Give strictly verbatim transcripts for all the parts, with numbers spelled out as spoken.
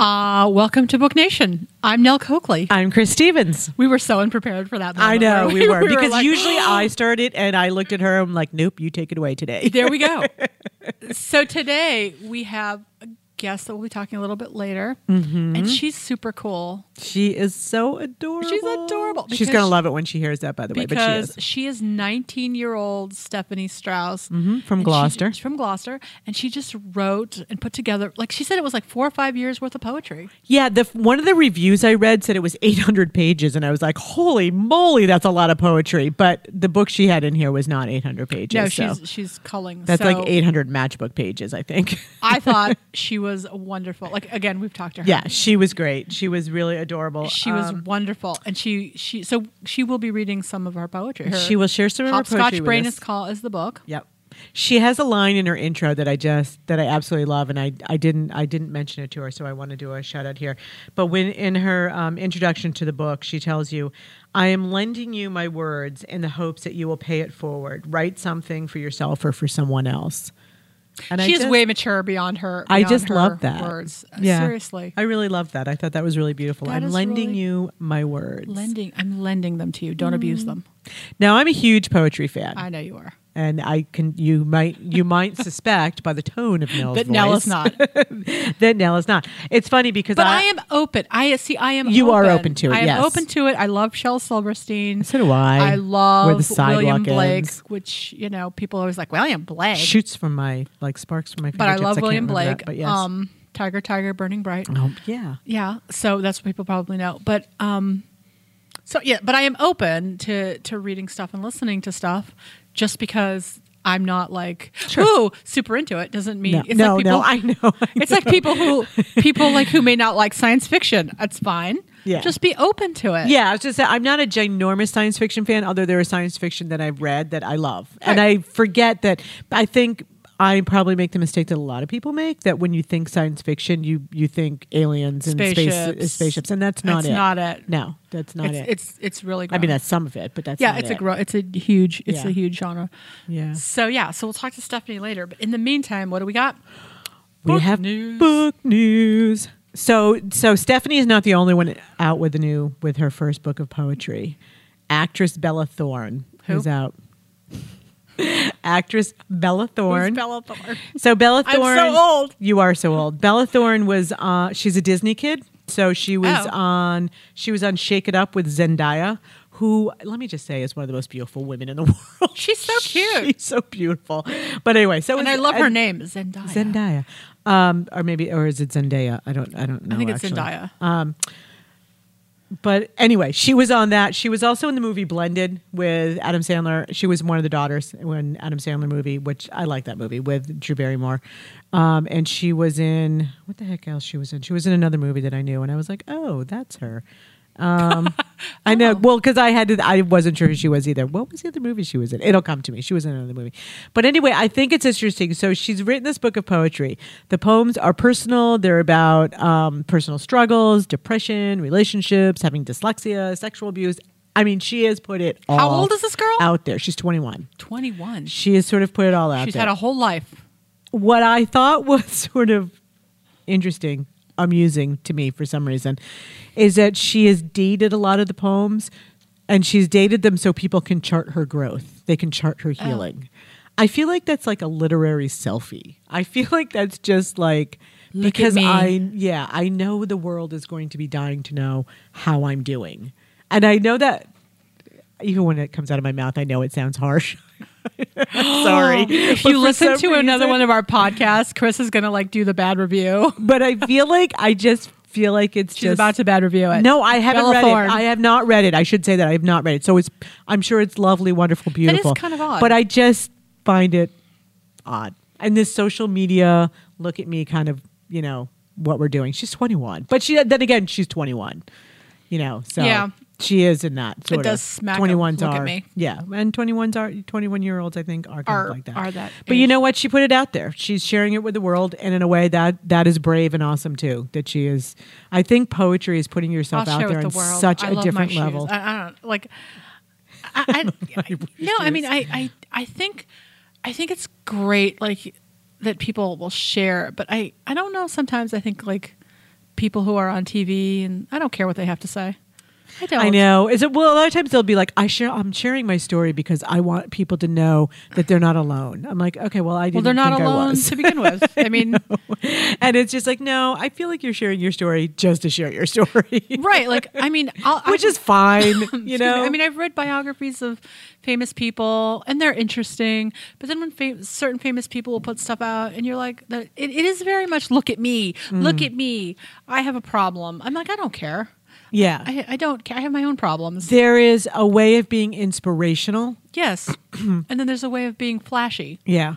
Uh, welcome to Book Nation. I'm Nell Coakley. I'm Chris Stevens. We were so unprepared for that moment. I know, we, we were. We because were like, usually I start it and I looked at her and I'm like, nope, you take it away today. There we go. So today we have a guest that we'll be talking a little bit later. Mm-hmm. And she's super cool. She is so adorable. She's adorable. She's going to love it when she hears that, by the way. Because but she is. She is nineteen-year-old Stephanie Strauss. Mm-hmm. From Gloucester. She, she's from Gloucester. And she just wrote and put together, like she said, it was like four or five years worth of poetry. Yeah. The, one of the reviews I read said it was eight hundred pages. And I was like, holy moly, that's a lot of poetry. But the book she had in here was not eight hundred pages. No, so. she's, she's culling. That's so, like eight hundred matchbook pages, I think. I thought she was wonderful. Like, again, we've talked to her. Yeah, she was great. She was really adorable. Adorable. She was um, wonderful, and she she so she will be reading some of her poetry. Her she will share some of her poetry. Hopscotch Brain is called is the book. Yep. She has a line in her intro that I just that I absolutely love, and I I didn't I didn't mention it to her, so I want to do a shout out here. But when in her um, introduction to the book, she tells you, "I am lending you my words in the hopes that you will pay it forward. Write something for yourself or for someone else." And she I is just, way mature beyond her. Beyond I just her love that. Words. Yeah. Seriously. I really love that. I thought that was really beautiful. That I'm lending really you my words. Lending. I'm lending them to you. Don't mm. abuse them. Now, I'm a huge poetry fan. I know you are. And I can you might you might suspect by the tone of Nell's that voice Nell is not. that Nell is not. It's funny because But I, I am open. I see I am You open. are open to it. I am yes. open to it. I love Shel Silverstein. So do I. I love William Blake, ends. which, you know, people are always like, William Blake. Shoots from my like sparks from my fingertips. But I love I William Blake. That, but yes. Um Tiger Tiger Burning Bright. Oh yeah. Yeah. So that's what people probably know. But um so yeah, but I am open to to reading stuff and listening to stuff. Just because I'm not like sure. ooh super into it doesn't mean no. it's no, like people no, I know, I know. It's like people who people like who may not like science fiction. That's fine. Yeah. Just be open to it. Yeah, I was just saying, I'm not a ginormous science fiction fan, although there is science fiction that I've read that I love. Right. And I forget that I think I probably make the mistake that a lot of people make, that when you think science fiction, you you think aliens and spaceships, space, uh, spaceships and that's not that's it. That's not it. No, that's not it's, it. It's it's really. Growing. I mean, that's some of it, but that's yeah. Not it's it. a gro- It's a huge. It's yeah. a huge genre. Yeah. So yeah. So we'll talk to Stephanie later. But in the meantime, what do we got? We book have news. Book news. So so Stephanie is not the only one out with the new with her first book of poetry. Actress Bella Thorne who's out. Actress Bella Thorne. Who's Bella Thorne? So Bella Thorne. I'm so old. You are so old. Bella Thorne was. Uh, she's a Disney kid, so she was oh. on. She was on Shake It Up with Zendaya, who let me just say is one of the most beautiful women in the world. She's so cute. She's so beautiful. But anyway, so and was, I love her I, name Zendaya. Zendaya, um, or maybe or is it Zendaya? I don't. I don't know. I think it's actually. Zendaya. Um, But anyway, she was on that. She was also in the movie Blended with Adam Sandler. She was one of the daughters in Adam Sandler movie, which I like that movie, with Drew Barrymore. Um, and she was in, what the heck else she was in? She was in another movie that I knew, and I was like, oh, that's her. Um, oh. I know, well, because I had to, I wasn't sure who she was either. What was the other movie she was in? It'll come to me. She was in another movie. But anyway, I think it's interesting. So she's written this book of poetry. The poems are personal. They're about um, personal struggles, depression, relationships, having dyslexia, sexual abuse. I mean, she has put it all How old is this girl? Out there. She's twenty-one. twenty-one. She has sort of put it all out she's there. She's had a whole life. What I thought was sort of interesting, amusing to me for some reason, is that she has dated a lot of the poems, and she's dated them so people can chart her growth. They can chart her healing. Oh. I feel like that's like a literary selfie. I feel like that's just like, Look because I, yeah, I know the world is going to be dying to know how I'm doing. And I know that even when it comes out of my mouth, I know it sounds harsh. Sorry. If you listen to reason, another one of our podcasts, Chris is going to like do the bad review. But I feel like I just feel like it's She's just about to bad review it. No, I haven't Bella read Thorne. it. I have not read it. I should say that I have not read it. So it's I'm sure it's lovely, wonderful, beautiful. That is kind of odd. But I just find it odd. And this social media look at me kind of, you know, what we're doing. She's twenty-one. But she then again, she's twenty-one. You know, so yeah. She is in that. Sort it does of. Smack twenty-ones up. Look are, at me. Yeah, and twenty-ones are twenty-one-year-olds. I think are, kind are of like that. Are that? But age. You know what? She put it out there. She's sharing it with the world, and in a way that that is brave and awesome too. That she is. I think poetry is putting yourself I'll out there on the such I a love different my level. I, I don't like. I, I, I no. I mean, I, I I think I think it's great like that people will share, but I I don't know. Sometimes I think like people who are on T V, and I don't care what they have to say. I don't. I know. Is it? Well, a lot of times they'll be like, I share, I'm sharing my story because I want people to know that they're not alone. I'm like, okay, well, I didn't think I was. Well, they're not alone to begin with. I mean. I and it's just like, no, I feel like you're sharing your story just to share your story. Right. Like, I mean. I'll, Which I'll, is fine, you know. Me. I mean, I've read biographies of famous people, and they're interesting. But then when fam- certain famous people will put stuff out, and you're like, it, it is very much, look at me. Mm. Look at me. I have a problem. I'm like, I don't care. Yeah. I, I don't care. I have my own problems. There is a way of being inspirational. Yes. And then there's a way of being flashy. Yeah.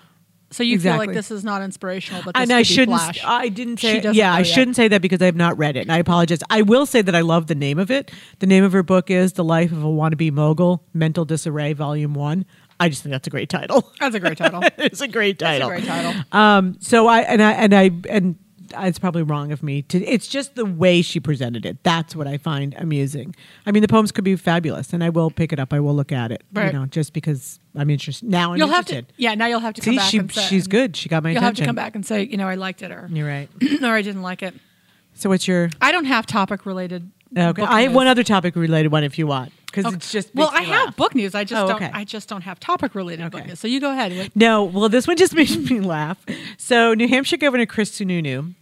So you exactly. feel like this is not inspirational, but this and I shouldn't, flash. I didn't say, yeah, I yet. shouldn't say that because I have not read it. And I apologize. I will say that I love the name of it. The name of her book is The Life of a Wannabe Mogul, Mental Disarray, Volume One. I just think that's a great title. That's a great title. It's a great title. That's a great title. Um, so I, and I, and I, and it's probably wrong of me to, it's just the way she presented it. That's what I find amusing. I mean, the poems could be fabulous, and I will pick it up. I will look at it, right. you know, just because I'm interest- now I'm you'll interested. Now I'm interested. Yeah, now you'll have to See, come back she, and say. She's good. She got my you'll attention. You'll have to come back and say, you know, I liked it, or, You're right. or I didn't like it. So what's your... I don't have topic-related Okay, I have news. one other topic-related one if you want. Because okay. it's just well, I laugh. have book news. I just oh, don't. Okay. I just don't have topic related okay. book news. So you go ahead. What? No, well, this one just made me laugh. So New Hampshire Governor Chris Sununu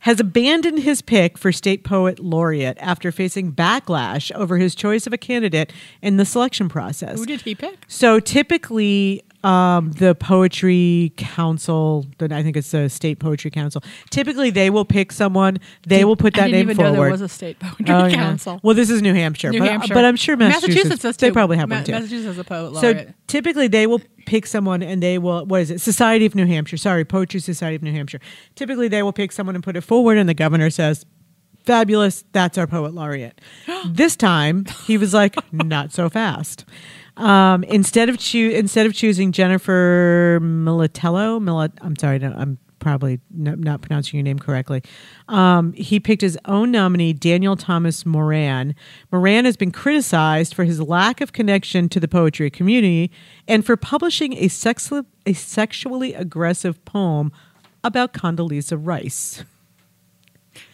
has abandoned his pick for state poet laureate after facing backlash over his choice of a candidate in the selection process. Who did he pick? So typically, um, the Poetry Council, I think it's the State Poetry Council, typically they will pick someone, they did, will put that I didn't name even forward. Know there was a State Poetry oh, Council. Yeah. Well, this is New Hampshire, New but, Hampshire. but I'm sure Massachusetts, Massachusetts does they too. probably have Ma- one too. Massachusetts has a poet laureate. So typically they will pick someone and they will, what is it, Society of New Hampshire, sorry, Poetry Society of New Hampshire. Typically they will pick someone and put it forward, and the governor says, fabulous, that's our poet laureate. This time he was like, not so fast. Um, instead of choo- instead of choosing Jennifer Militello, Mil- I'm sorry, no, I'm probably n- not pronouncing your name correctly. Um, he picked his own nominee, Daniel Thomas Moran. Moran has been criticized for his lack of connection to the poetry community and for publishing a sex- a sexually aggressive poem about Condoleezza Rice.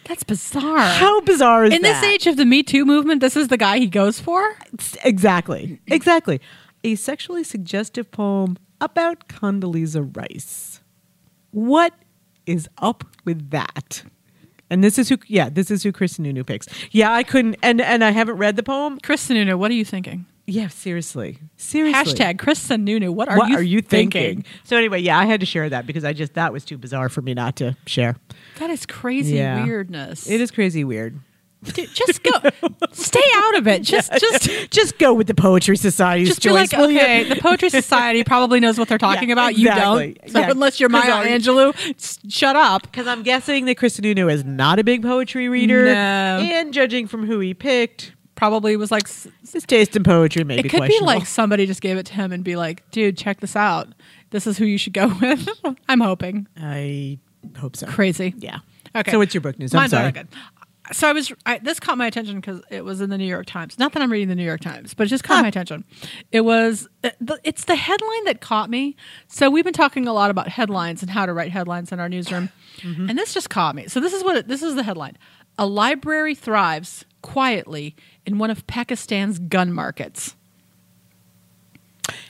That's bizarre. How bizarre is that? In this age of the Me Too movement, this is the guy he goes for? Exactly. Exactly. A sexually suggestive poem about Condoleezza Rice. What is up with that? And this is who, yeah, this is who Chris Sununu picks. Yeah, I couldn't, and, and I haven't read the poem. Chris Sununu, what are you thinking? Yeah, seriously. Seriously. Hashtag Chris Sununu, what are what you, are you thinking? thinking? So anyway, yeah, I had to share that because I just, that was too bizarre for me not to share. That is crazy yeah. weirdness. It is crazy weird. Dude, just go, stay out of it. Just, yeah, just, yeah. just go with the Poetry Society's just choice. Just be like, okay, the Poetry Society probably knows what they're talking yeah, about. Exactly. You don't. So yeah. unless you're Maya Angelou, shut up. Because I'm guessing that Chris Sununu is not a big poetry reader. No. And judging from who he picked, probably was like his taste in poetry. Maybe it could questionable. be like somebody just gave it to him and be like, dude, check this out. This is who you should go with. I'm hoping. I hope so. Crazy. Yeah. Okay. So what's your book news? I'm Mine's sorry. Not good. So I was I, this caught my attention because it was in the New York Times. Not that I'm reading the New York Times, but it just caught huh. my attention. It was it's the headline that caught me. So we've been talking a lot about headlines and how to write headlines in our newsroom, mm-hmm. and this just caught me. So this is what it, this is the headline: A library thrives quietly in one of Pakistan's gun markets.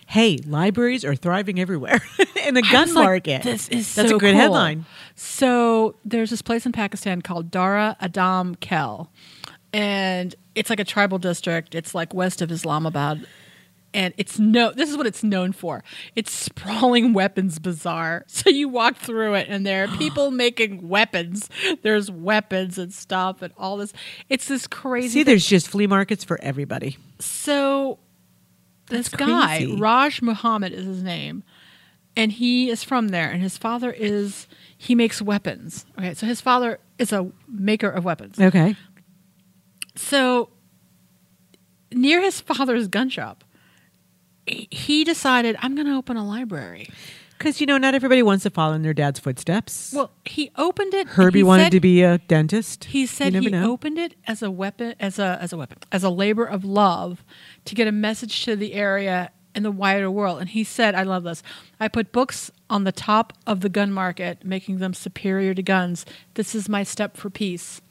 Hey, libraries are thriving everywhere in a gun like, market. This is That's so a good cool. headline. So there's this place in Pakistan called Dara Adam Kel, and it's like a tribal district. It's like west of Islamabad, and it's no. This is what it's known for: it's sprawling weapons bazaar. So you walk through it, and there are people making weapons. There's weapons and stuff, and all this. It's this crazy. See, thing. There's just flea markets for everybody. So. This That's guy, crazy. Raj Muhammad is his name, and he is from there, and his father is, he makes weapons. Okay, so his father is a maker of weapons. Okay. So near his father's gun shop, he decided, I'm going to open a library. Because, you know, not everybody wants to follow in their dad's footsteps. Well, he opened it. Herbie he wanted said, to be a dentist. He said he know. opened it as a weapon, as a as a weapon, as a labor of love, to get a message to the area and the wider world. And he said, "I love this. I put books on the top of the gun market, making them superior to guns. This is my step for peace."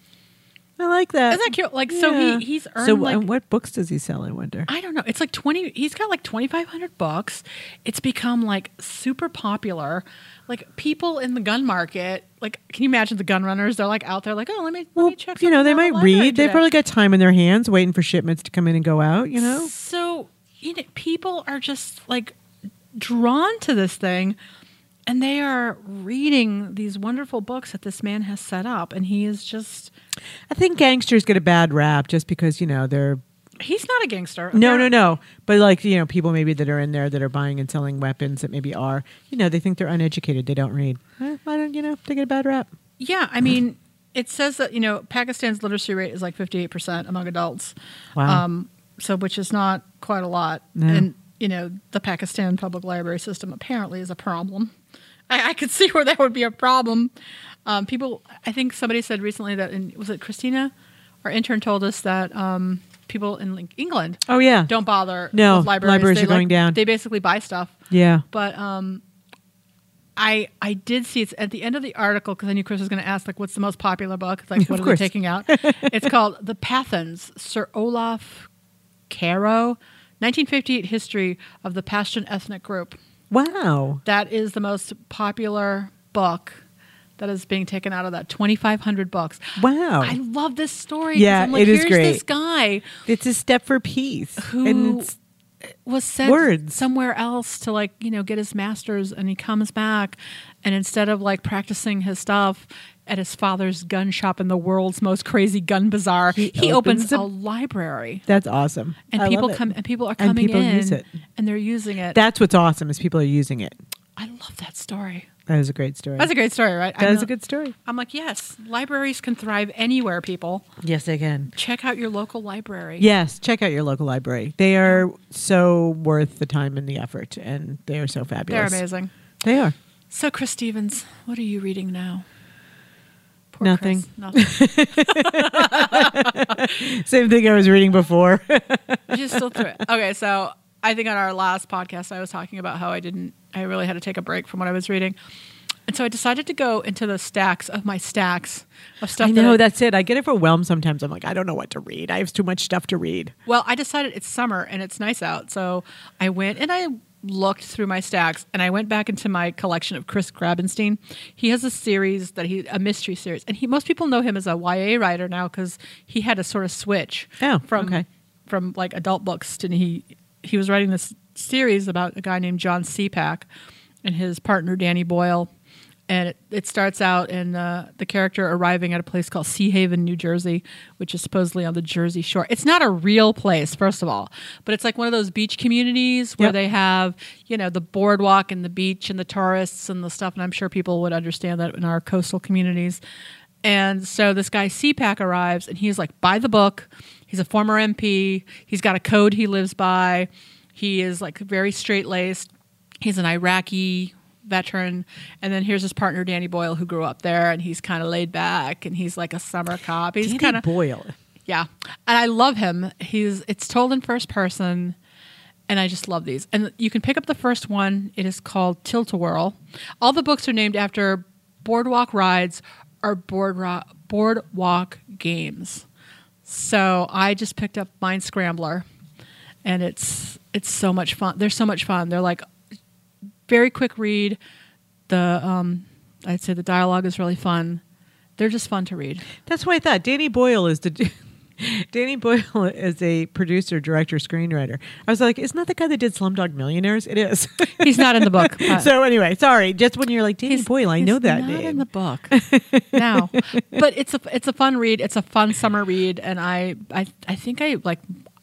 I like that. Isn't that cute? Like, yeah. so he, he's earned. So, like, and what books does he sell? I wonder. I don't know. It's like twenty. He's got like twenty five hundred books. It's become like super popular. Like people in the gun market. Like, can you imagine the gun runners? They're like out there, like, oh, let me, well, let me check. You know, they might read. They probably got time in their hands, waiting for shipments to come in and go out. You know. So, you know, people are just like drawn to this thing. And they are reading these wonderful books that this man has set up, and he is just... I think gangsters get a bad rap just because, you know, they're... He's not a gangster. No, no, no. But, like, you know, people maybe that are in there that are buying and selling weapons that maybe are, you know, they think they're uneducated. They don't read. Huh? Why don't, you know, they get a bad rap? Yeah, I mean, it says that, you know, Pakistan's literacy rate is like fifty-eight percent among adults. Wow. Um, so, which is not quite a lot. No. And, you know, the Pakistan public library system apparently is a problem. I, I could see where that would be a problem. Um, people, I think somebody said recently that, in, was it Christina? Our intern told us that um, people in like, England oh, yeah. don't bother no, with libraries. libraries they, are like, going down. They basically buy stuff. Yeah. But um, I I did see, it's at the end of the article, because I knew Chris was going to ask, like, what's the most popular book? It's like, what are they taking out? It's called The Pathans, Sir Olaf Caro, nineteen fifty-eight History of the Pashtun Ethnic Group. Wow. That is the most popular book that is being taken out of that twenty-five hundred books. Wow. I love this story. Yeah, I'm like, it is great. Here's this guy. It's a step for peace. Who and it's was sent words. somewhere else to, like, you know, get his master's, and he comes back, and instead of, like, practicing his stuff at his father's gun shop in the world's most crazy gun bazaar, he, he opens, opens a, a library. That's awesome. And I people come and people are coming and people in use it. and they're using it. That's what's awesome, is people are using it. I love that story. That is a great story. That's a great story, right? That I'm is a, a good story. I'm like, yes, libraries can thrive anywhere, people. Yes, they can. Check out your local library. Yes, check out your local library. They are so worth the time and the effort, and they are so fabulous. They're amazing. They are. So, Chris Stevens, what are you reading now? Poor Nothing. Chris. Nothing. Same thing I was reading before. You just still threw it. Okay, so I think on our last podcast, I was talking about how I didn't, I really had to take a break from what I was reading. And so I decided to go into the stacks of my stacks of stuff. I know, that I, that's it. I get overwhelmed sometimes. I'm like, I don't know what to read. I have too much stuff to read. Well, I decided it's summer and it's nice out. So I went and I looked through my stacks, and I went back into my collection of Chris Grabenstein. He has a series that he, a mystery series, and he, most people know him as a Y A writer now, because he had to sort of switch oh, from okay. from like adult books to, and he he was writing this series about a guy named John Cepak and his partner Danny Boyle, and it, it starts out in uh, the character arriving at a place called Sea Haven, New Jersey, which is supposedly on the Jersey Shore. It's not a real place, first of all, but it's like one of those beach communities where yep. they have, you know, the boardwalk and the beach and the tourists and the stuff, and I'm sure people would understand that in our coastal communities. And so this guy Cepak arrives, and he's like, by the book. He's a former M P. He's got a code he lives by. He is like very straight-laced. He's an Iraqi veteran, and then here's his partner Danny Boyle, who grew up there, and he's kind of laid back, and he's like a summer cop. He's kind of Boyle, yeah. And I love him. He's it's told in first person, and I just love these. And you can pick up the first one. It is called Tilt-A-Whirl. All the books are named after boardwalk rides or board ro- boardwalk games. So I just picked up Mind Scrambler, and it's it's so much fun. They're so much fun. They're like. Very quick read. The um, I'd say the dialogue is really fun. They're just fun to read. That's why I thought Danny Boyle is the Danny Boyle is a producer, director, screenwriter. I was like, isn't that the guy that did Slumdog Millionaires? It is. He's not in the book. So anyway, sorry. Just when you're like Danny Boyle, I he's know that not name. In the book now, but it's a it's a fun read. It's a fun summer read, and I I I think I like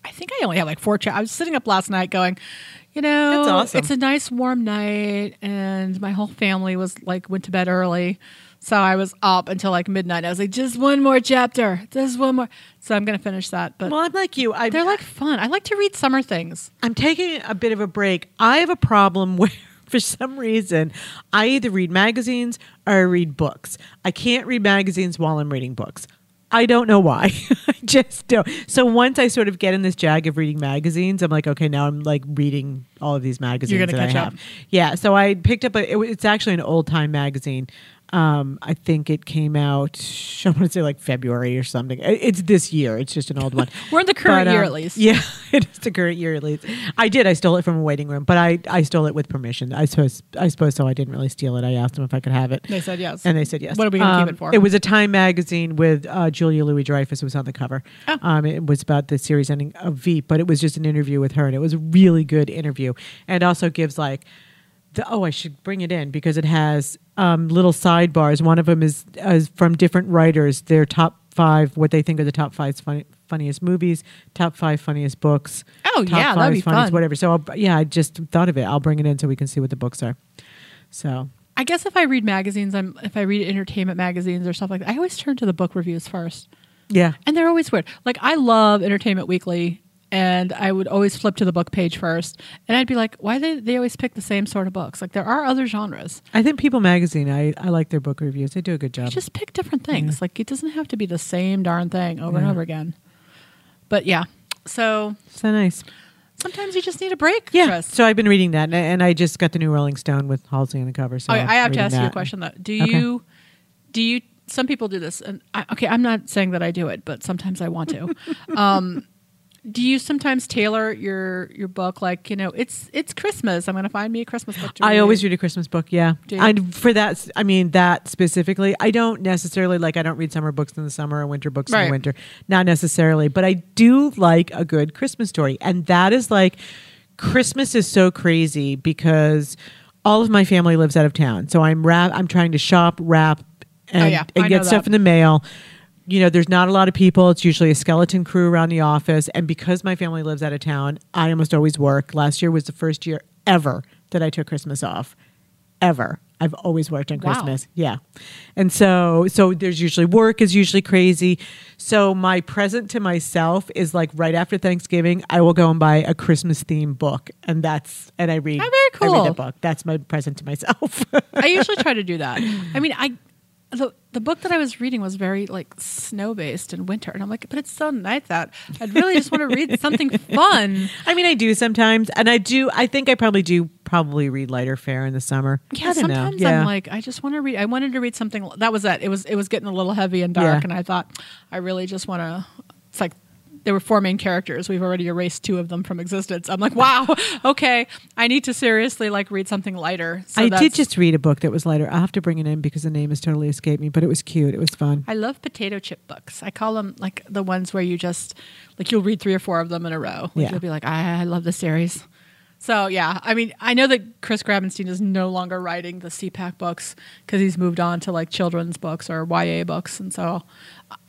I think I only have like four. Cha- I was sitting up last night going. You know, that's awesome. It's a nice warm night, and my whole family was like went to bed early, so I was up until like midnight. I was like, just one more chapter, just one more. So I'm gonna finish that. But well, I'm like you. I'm, they're like fun. I like to read summer things. I'm taking a bit of a break. I have a problem where, for some reason, I either read magazines or I read books. I can't read magazines while I'm reading books. I don't know why. I just don't. So once I sort of get in this jag of reading magazines, I'm like, okay, now I'm like reading all of these magazines. You're going to catch up. Yeah. So I picked up, a, it, it's actually an old time magazine. Um, I think it came out, I want to say like February or something. It's this year. It's just an old one. We're in the current but, um, year at least. Yeah, it's the current year at least. I did. I stole it from a waiting room, but I, I stole it with permission. I suppose I suppose so. I didn't really steal it. I asked them if I could have it. They said yes. And they said yes. What are we going to um, keep it for? It was a Time magazine with uh, Julia Louis-Dreyfus was on the cover. Oh. Um, it was about the series ending of Veep, but it was just an interview with her, and it was a really good interview. And also gives like, the, oh, I should bring it in because it has... Um, little sidebars. One of them is, is from different writers, their top five, what they think are the top five funny, funniest movies, top five funniest books. Oh, top yeah, that'd be funniest, fun. Whatever. So, I'll, yeah, I just thought of it. I'll bring it in so we can see what the books are. So, I guess if I read magazines, I'm if I read entertainment magazines or stuff like that, I always turn to the book reviews first. Yeah, and they're always weird. Like I love Entertainment Weekly, and I would always flip to the book page first. And I'd be like, why do they, they always pick the same sort of books? Like, there are other genres. I think People Magazine, I, I like their book reviews. They do a good job. They just pick different things. Yeah. Like, it doesn't have to be the same darn thing over yeah. and over again. But, yeah. So. So nice. Sometimes you just need a break. Yeah. Chris. So I've been reading that. And I, and I just got the new Rolling Stone with Halsey on the cover. So oh, I have to ask that. you a question, though. Do okay. you, do you, some people do this. And I, okay, I'm not saying that I do it, but sometimes I want to. Um Do you sometimes tailor your, your book like, you know, it's it's Christmas. I'm going to find me a Christmas book to read. I always read a Christmas book, yeah. And for that, I mean, that specifically, I don't necessarily, like, I don't read summer books in the summer or winter books right. in the winter. Not necessarily. But I do like a good Christmas story. And that is like, Christmas is so crazy because all of my family lives out of town. So I'm rap, I'm trying to shop, wrap, and, oh, yeah. and get stuff in the mail. You know, there's not a lot of people. It's usually a skeleton crew around the office. And because my family lives out of town, I almost always work. Last year was the first year ever that I took Christmas off. Ever. I've always worked on wow. Christmas. Yeah. And so so there's usually work is usually crazy. So my present to myself is like right after Thanksgiving, I will go and buy a Christmas themed book. And that's, and I read, oh, very cool. I read that book. That's my present to myself. I usually try to do that. I mean, I... The, the book that I was reading was very like snow based and winter, and I'm like, but it's so nice out. I'd really just want to read something fun. I mean, I do sometimes, and I do. I think I probably do probably read lighter fare in the summer. Yeah, sometimes know. I'm yeah. like, I just want to read. I wanted to read something that was that. It was it was getting a little heavy and dark, yeah. and I thought I really just want to. It's like there were four main characters. We've already erased two of them from existence. I'm like, wow, okay. I need to seriously like read something lighter. So I did just read a book that was lighter. I'll have to bring it in because the name has totally escaped me, but it was cute. It was fun. I love potato chip books. I call them like the ones where you just, like you'll read three or four of them in a row. Like, yeah. You'll be like, I, I love this series. So yeah, I mean, I know that Chris Grabenstein is no longer writing the C PAC books because he's moved on to like children's books or Y A books. And so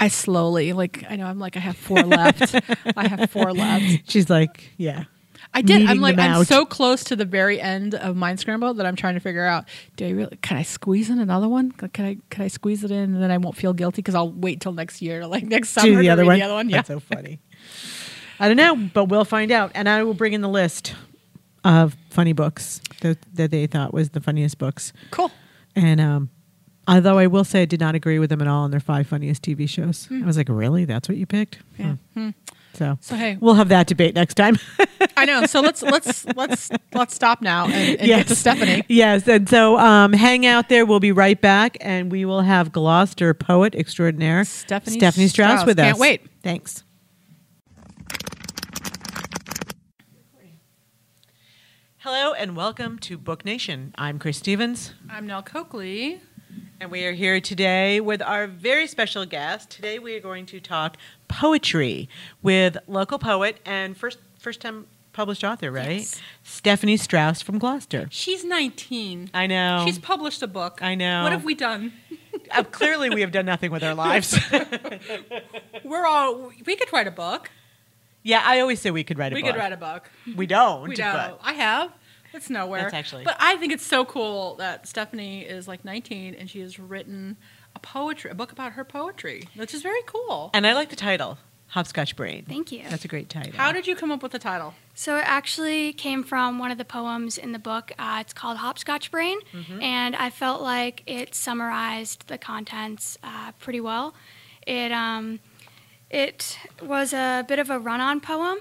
I slowly, like, I know I'm like, I have four left. I have four left. She's like, yeah. I did. I'm like, I'm so close to the very end of Mind Scramble that I'm trying to figure out, do I really, can I squeeze in another one? Can I, can I squeeze it in and then I won't feel guilty because I'll wait till next year, like next summer the other one? the other one. Yeah. That's so funny. I don't know, but we'll find out. And I will bring in the list of funny books that, that they thought was the funniest books. Cool. And um, although I will say I did not agree with them at all on their five funniest T V shows. Mm. I was like, really? That's what you picked? Yeah. Hmm. Mm. So, so hey, we'll have that debate next time. I know. So let's let's let's let's stop now and, and yes. get to Stephanie. Yes. And so um, hang out there. We'll be right back, and we will have Gloucester poet extraordinaire Stephanie, Stephanie Strauss, Strauss with us. Can't wait. Thanks. Hello and welcome to Book Nation. I'm Chris Stevens. I'm Nell Coakley. And we are here today with our very special guest. Today we are going to talk poetry with local poet and first first time published author, right? Yes. Stephanie Strauss from Gloucester. She's nineteen. I know. She's published a book. I know. What have we done? uh, clearly we have done nothing with our lives. We're all, we could write a book. Yeah, I always say we could write a we book. We could write a book. We don't. We don't. But. I have. It's nowhere. That's actually. But I think it's so cool that Stephanie is like nineteen and she has written a poetry, a book about her poetry, which is very cool. And I like the title, Hopscotch Brain. Thank you. That's a great title. How did you come up with the title? So it actually came from one of the poems in the book. Uh, it's called Hopscotch Brain, mm-hmm. and I felt like it summarized the contents uh, pretty well. It. Um, It was a bit of a run-on poem.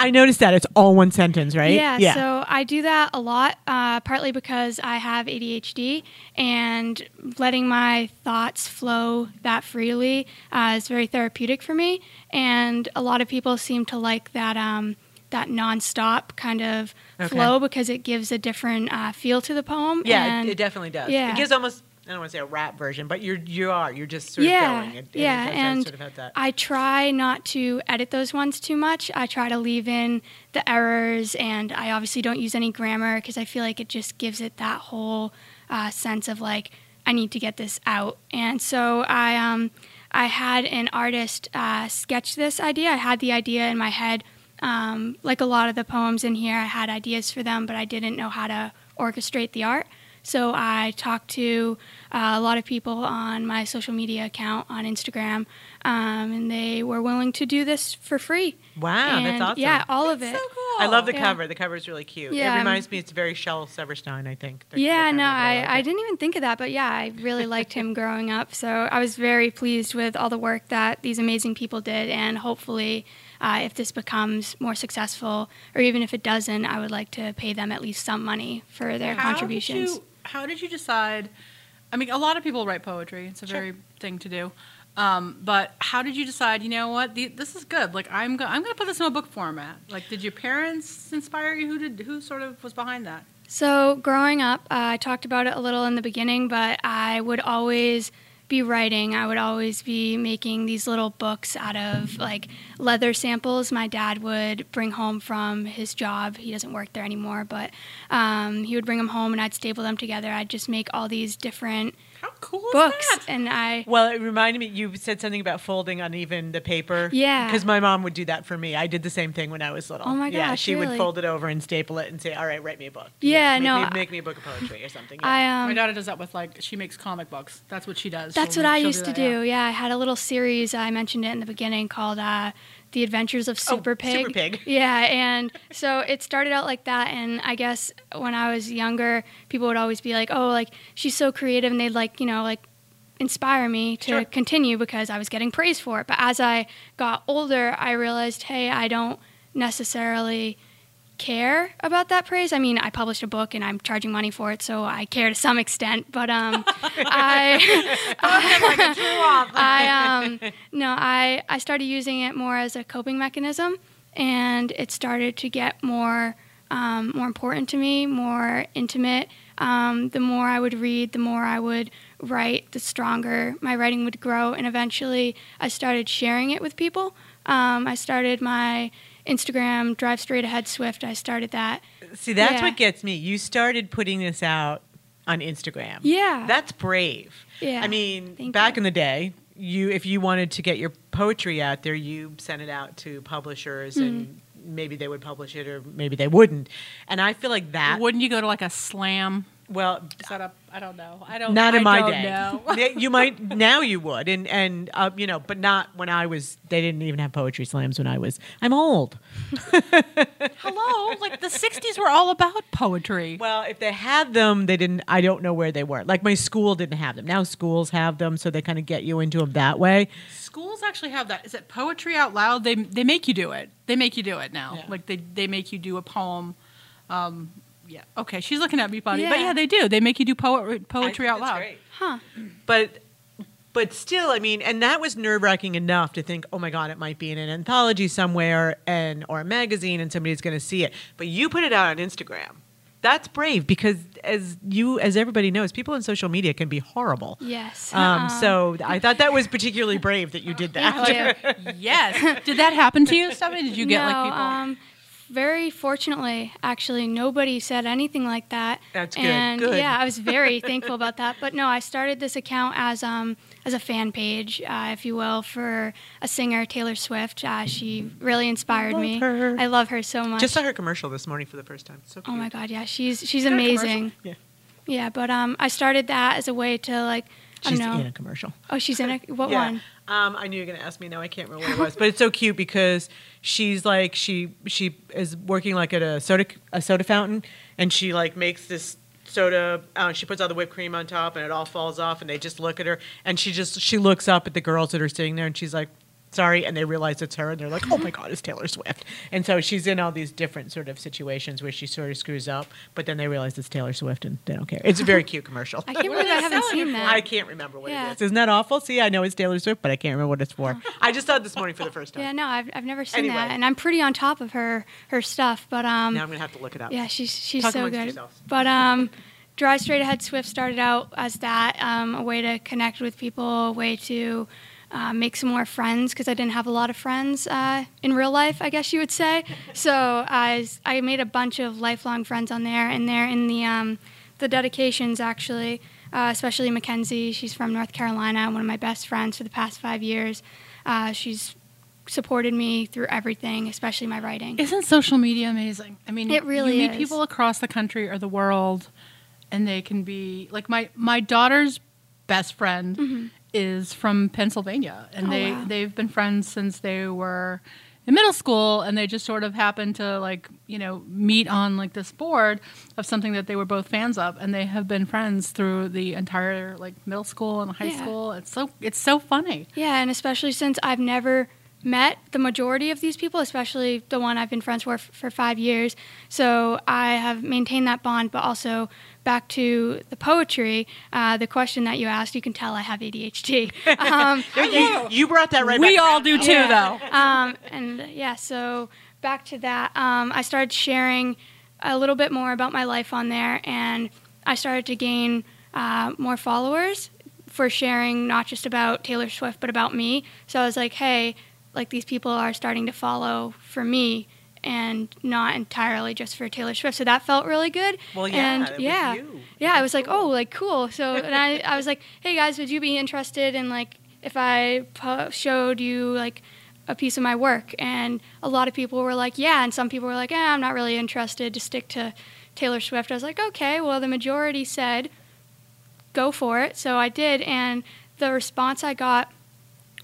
I noticed that. It's all one sentence, right? Yeah, yeah. So I do that a lot, uh, partly because I have A D H D, and letting my thoughts flow that freely uh, is very therapeutic for me. And a lot of people seem to like that um, that nonstop kind of okay. flow, because it gives a different uh, feel to the poem. Yeah, and it, it definitely does. Yeah. It gives almost... I don't want to say a rap version, but you're, you are, you're just sort yeah, of going. It, yeah, it and sort of that. I try not to edit those ones too much. I try to leave in the errors, and I obviously don't use any grammar, because I feel like it just gives it that whole uh, sense of like, I need to get this out. And so I, um, I had an artist uh, sketch this idea. I had the idea in my head. Um, like a lot of the poems in here, I had ideas for them, but I didn't know how to orchestrate the art. So I talked to uh, a lot of people on my social media account on Instagram, um, and they were willing to do this for free. Wow, and that's awesome. Yeah, all that's of it. So cool. I love the yeah. cover. The cover is really cute. Yeah, it reminds um, me, it's very Shel Silverstein, I think. The, yeah, the no, I, I, I didn't even think of that, but yeah, I really liked him growing up. So I was very pleased with all the work that these amazing people did, and hopefully... Uh, if this becomes more successful, or even if it doesn't, I would like to pay them at least some money for their how contributions. Did you, how did you decide? I mean, a lot of people write poetry. It's a sure. very thing to do. Um, but how did you decide, you know what, the, this is good. Like, I'm, go- I'm going to put this in a book format. Like, did your parents inspire you? Who did? Who sort of was behind that? So growing up, uh, I talked about it a little in the beginning, but I would always... be writing. I would always be making these little books out of like leather samples my dad would bring home from his job. He doesn't work there anymore, but um, he would bring them home, and I'd staple them together. I'd just make all these different How cool books. Is that? And I well, it reminded me. You said something about folding uneven the paper. Yeah, because my mom would do that for me. I did the same thing when I was little. Oh my gosh, yeah, she really? would fold it over and staple it and say, "All right, write me a book." Yeah, yeah no, make, make me a book of poetry or something. Yeah. I, um, my daughter does that with like she makes comic books. That's what she does. That's she'll what make, I used do to do. Yeah. yeah, I had a little series. I mentioned it in the beginning called. Uh, The Adventures of Super oh, Pig. Super Pig. Yeah, and so it started out like that, and I guess when I was younger, people would always be like, oh, like, she's so creative, and they'd, like, you know, like, inspire me to sure. continue because I was getting praise for it. But as I got older, I realized, hey, I don't necessarily care about that praise. I mean, I published a book and I'm charging money for it, so I care to some extent, but um I I um no, I I started using it more as a coping mechanism, and it started to get more um more important to me, more intimate. Um the more I would read, the more I would write, the stronger my writing would grow, and eventually I started sharing it with people. Um I started my Instagram, Drive Straight Ahead Swift. I started that. See, that's yeah. what gets me. You started putting this out on Instagram. Yeah. That's brave. Yeah. I mean, Thank back you. in the day, you if you wanted to get your poetry out there, you sent it out to publishers mm-hmm. and maybe they would publish it or maybe they wouldn't. And I feel like that... Wouldn't you go to like a slam... Well, set up. I don't know. I don't. Not in I my don't day. Know. You might now. You would, and and uh, you know, but not when I was. They didn't even have poetry slams when I was. I'm old. Hello, like the sixties were all about poetry. Well, if they had them, they didn't. I don't know where they were. Like my school didn't have them. Now schools have them, so they kind of get you into them that way. Schools actually have that. Is it Poetry Out Loud? They they make you do it. They make you do it now. Yeah. Like they they make you do a poem. Um, Yeah. Okay, she's looking at me, buddy. Yeah. But yeah, they do. They make you do poet- poetry I, out loud. That's great. Huh. But but still, I mean, and that was nerve-wracking enough to think, oh my God, it might be in an anthology somewhere and or a magazine and somebody's going to see it. But you put it out on Instagram. That's brave because as you as everybody knows, people on social media can be horrible. Yes. Um, um. So I thought that was particularly brave that you did that. Thank you. Yes. Did that happen to you, Stephanie? Did you get no, like people um, Very fortunately, actually, nobody said anything like that. That's good. And good. yeah, I was very thankful about that. But no, I started this account as um as a fan page, uh, if you will, for a singer, Taylor Swift. Uh, she really inspired love me. Her. I love her so much. Just saw her commercial this morning for the first time. So cute. Oh my God, yeah, she's she's Is amazing. Yeah. Yeah, but um, I started that as a way to like. She's oh, no. in a commercial. Oh, she's in a... What yeah. one? Um, I knew you were going to ask me. Now I can't remember what it was. But it's so cute because she's like... She she is working like at a soda a soda fountain. And she like makes this soda... Uh, she puts all the whipped cream on top and it all falls off. And they just look at her. And she just... She looks up at the girls that are sitting there. And she's like, sorry, and they realize it's her, and they're like, oh my God, it's Taylor Swift. And so she's in all these different sort of situations where she sort of screws up, but then they realize it's Taylor Swift, and they don't care. It's a very cute commercial. I can't believe I haven't seen that. I can't remember what yeah. it is. Isn't that awful? See, I know it's Taylor Swift, but I can't remember what it's for. I just saw it this morning for the first time. Yeah, no, I've, I've never seen anyway. that, and I'm pretty on top of her her stuff. But um, now I'm gonna have to look it up. Yeah, she's she's Talk so good. Yourself. But um. Drive Straight Ahead Swift started out as that, um, a way to connect with people, a way to uh, make some more friends, because I didn't have a lot of friends uh, in real life, I guess you would say. So I, I made a bunch of lifelong friends on there, and they're in the, um, the dedications, actually, uh, especially Mackenzie. She's from North Carolina, one of my best friends for the past five years. Uh, she's supported me through everything, especially my writing. Isn't social media amazing? I mean, it really you meet is. people across the country or the world. And they can be, like, my, my daughter's best friend mm-hmm. is from Pennsylvania. And oh, they, wow. they've been friends since they were in middle school. And they just sort of happened to, like, you know, meet on, like, this board of something that they were both fans of. And they have been friends through the entire, like, middle school and high yeah. school. It's so, it's so funny. Yeah, and especially since I've never met the majority of these people, especially the one I've been friends with for five years. So I have maintained that bond, but also... Back to the poetry, uh, the question that you asked, you can tell I have A D H D. Um, you, you brought that right we back. We all do too, yeah. though. Um, and yeah, so back to that. Um, I started sharing a little bit more about my life on there, and I started to gain uh, more followers for sharing not just about Taylor Swift, but about me. So I was like, hey, like these people are starting to follow for me, and not entirely just for Taylor Swift. So that felt really good. Well, yeah, and, yeah, was you. yeah. I was like, oh, like cool. So and I, I was like, hey guys, would you be interested in like if I po- showed you like a piece of my work? And a lot of people were like, yeah, and some people were like, eh, I'm not really interested. Just stick to Taylor Swift. I was like, okay. Well, the majority said, go for it. So I did, and the response I got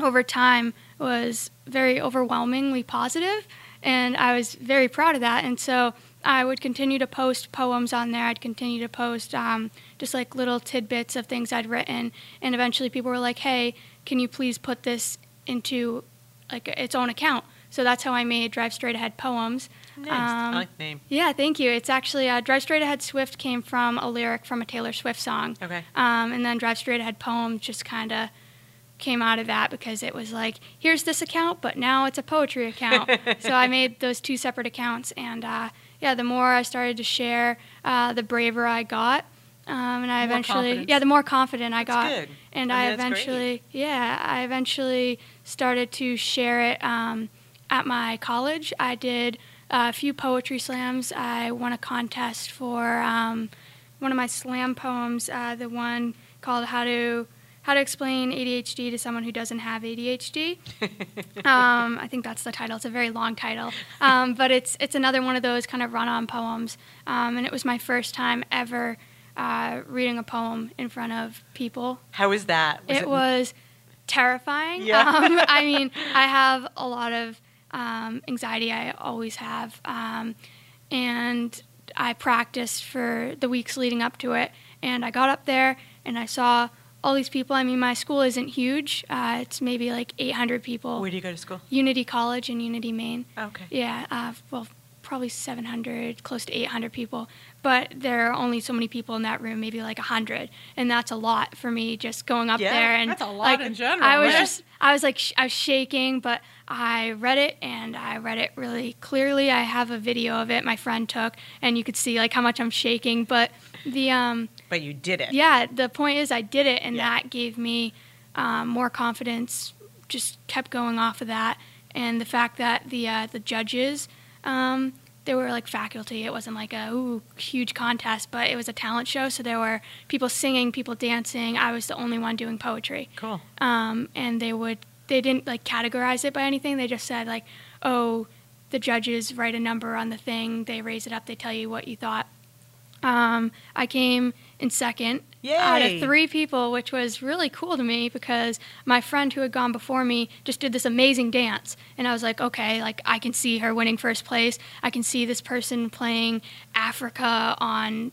over time was very overwhelmingly positive. And I was very proud of that. And so I would continue to post poems on there. I'd continue to post um, just like little tidbits of things I'd written. And eventually people were like, hey, can you please put this into like its own account? So that's how I made Drive Straight Ahead Poems. Nice. Um, I like the name. Yeah, thank you. It's actually uh, Drive Straight Ahead Swift came from a lyric from a Taylor Swift song. Okay. Um, and then Drive Straight Ahead Poems just kind of came out of that, because it was like, here's this account, but now it's a poetry account. So I made those two separate accounts, and uh, yeah, the more I started to share, uh, the braver I got, um, and I more eventually, confidence. yeah, the more confident I that's got, good. and I, mean, I eventually, great. yeah, I eventually started to share it um, at my college. I did a few poetry slams. I won a contest for um, one of my slam poems, uh, the one called "How to." How to Explain A D H D to Someone Who Doesn't Have A D H D. um, I think that's the title. It's a very long title. Um, but it's it's another one of those kind of run-on poems. Um, and it was my first time ever uh, reading a poem in front of people. How was that? Was it, it was terrifying. Yeah. Um, I mean, I have a lot of um, anxiety. I always have. Um, and I practiced for the weeks leading up to it. And I got up there, and I saw all these people. I mean, my school isn't huge. Uh, it's maybe like eight hundred people. Where do you go to school? Unity College in Unity, Maine. Okay. Yeah, uh, well, probably seven hundred, close to eight hundred people. But there are only so many people in that room, maybe like one hundred. And that's a lot for me, just going up yeah, there. And that's a lot like, in general. I was right? just, I was like, sh- I was shaking, but I read it, and I read it really clearly. I have a video of it my friend took, and you could see like how much I'm shaking. But the... um. But you did it. Yeah, the point is I did it, and yeah. that gave me um, more confidence, just kept going off of that. And the fact that the uh, the judges, um, they were like faculty. It wasn't like a ooh, huge contest, but it was a talent show. So there were people singing, people dancing. I was the only one doing poetry. Cool. Um, and they would they didn't like categorize it by anything. They just said like, oh, the judges write a number on the thing. They raise it up. They tell you what you thought. Um, I came in second Yay. out of three people, which was really cool to me, because my friend who had gone before me just did this amazing dance. And I was like, okay, like I can see her winning first place. I can see this person playing Africa on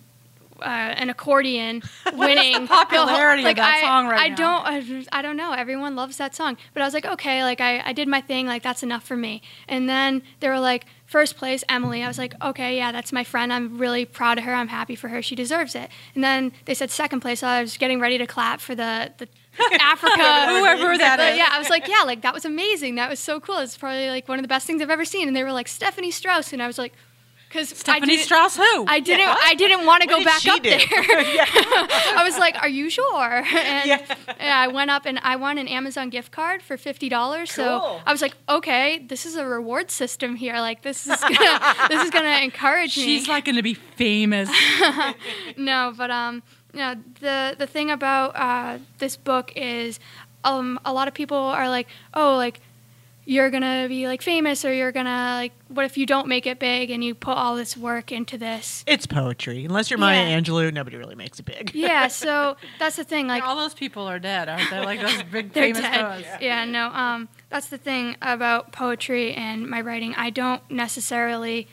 uh, an accordion winning the popularity the whole, like, of that I, song right I now? I don't, I don't know. Everyone loves that song, but I was like, okay, like I, I did my thing, like that's enough for me. And then they were like, first place, Emily. I was like, okay, yeah, that's my friend. I'm really proud of her. I'm happy for her. She deserves it. And then they said second place. So I was getting ready to clap for the, the Africa, whoever that is. Yeah, I was like, yeah, like that was amazing. That was so cool. It's probably like one of the best things I've ever seen. And they were like, Stephanie Strauss, and I was like, because Stephanie Strauss, who? I didn't, yeah. I didn't want to go back up do? there. I was like, are you sure? And yeah. yeah, I went up and I won an Amazon gift card for fifty dollars. Cool. So I was like, okay, this is a reward system here. Like this is gonna, this is gonna encourage She's me. She's like gonna be famous. No, but um, you know, the the thing about uh, this book is, um, a lot of people are like, oh, like, you're gonna be like famous, or you're gonna like, what if you don't make it big and you put all this work into this? It's poetry. Unless you're Maya yeah. Angelou, nobody really makes it big. Yeah, so that's the thing. Like, all those people are dead, aren't they? Like those big famous poets. Yeah. yeah, no. Um, that's the thing about poetry and my writing. I don't necessarily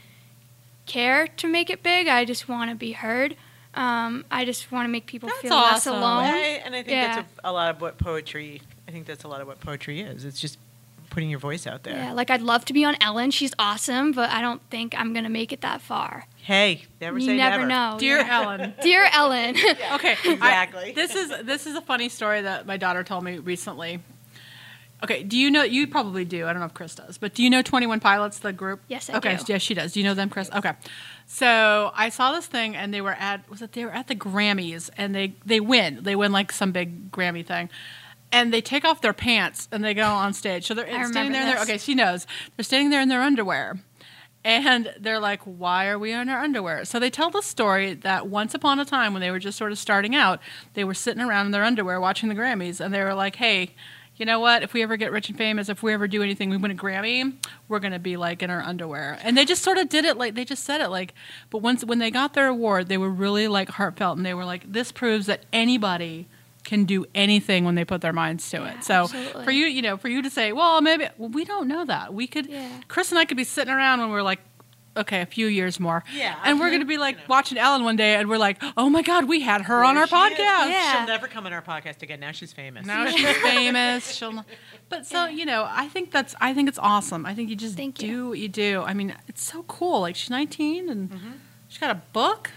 care to make it big. I just want to be heard. Um, I just want to make people that's feel awesome. less alone. I, and I think yeah. that's a, a lot of what poetry. I think that's a lot of what poetry is. It's just putting your voice out there. Yeah, like I'd love to be on Ellen. She's awesome, but I don't think I'm going to make it that far. Hey, never you say never. You never know. Dear yeah. Ellen. Dear Ellen. Yeah, okay. Exactly. I, this is this is a funny story that my daughter told me recently. Okay, do you know, you probably do, I don't know if Chris does, but do you know twenty-one Pilots, the group? Yes, I okay, do. Okay, yes, she does. Do you know them, Chris? Okay. So I saw this thing, and they were at, was it, they were at the Grammys, and they, they win. They win like some big Grammy thing. And they take off their pants and they go on stage. So they're I standing there. In their, okay, she knows. They're standing there in their underwear, and they're like, "Why are we in our underwear?" So they tell the story that once upon a time when they were just sort of starting out, they were sitting around in their underwear watching the Grammys, and they were like, "Hey, you know what? If we ever get rich and famous, if we ever do anything, we win a Grammy, we're gonna be like in our underwear." And they just sort of did it, like they just said it, like. But once when they got their award, they were really like heartfelt, and they were like, "This proves that anybody can do anything when they put their minds to it." Yeah, so absolutely. for you, you know, for you to say, well, maybe well, we don't know that. We could, yeah. Chris and I could be sitting around when we're like, okay, a few years more. Yeah. And I we're going to be like you know. watching Ellen one day and we're like, oh my God, we had her there on our podcast. Yeah. She'll never come on our podcast again. Now she's famous. Now she's famous. She'll not. But so, yeah. you know, I think that's, I think it's awesome. I think you just Thank do you. what you do. I mean, it's so cool. Like she's nineteen and mm-hmm. she's got a book.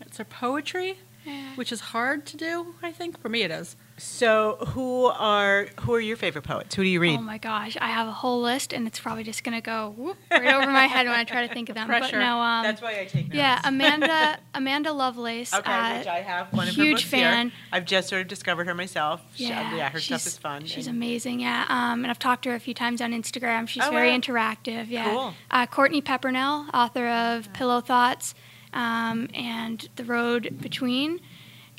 It's her poetry. Yeah. Which is hard to do, I think. For me, it is. So, who are who are your favorite poets? Who do you read? Oh my gosh, I have a whole list, and it's probably just gonna go whoop, right over my head when I try to think of them. Pressure. But no, um, that's why I take notes. Yeah, Amanda Amanda Lovelace. Okay, uh, which I have one of her books here. Huge fan. I've just sort of discovered her myself. Yeah, she, yeah her stuff is fun. She's amazing. Yeah, um, and I've talked to her a few times on Instagram. She's oh, very wow. interactive. Yeah. Cool. Uh, Courtney Peppernell, author of Pillow Thoughts. Um, and The Road Between,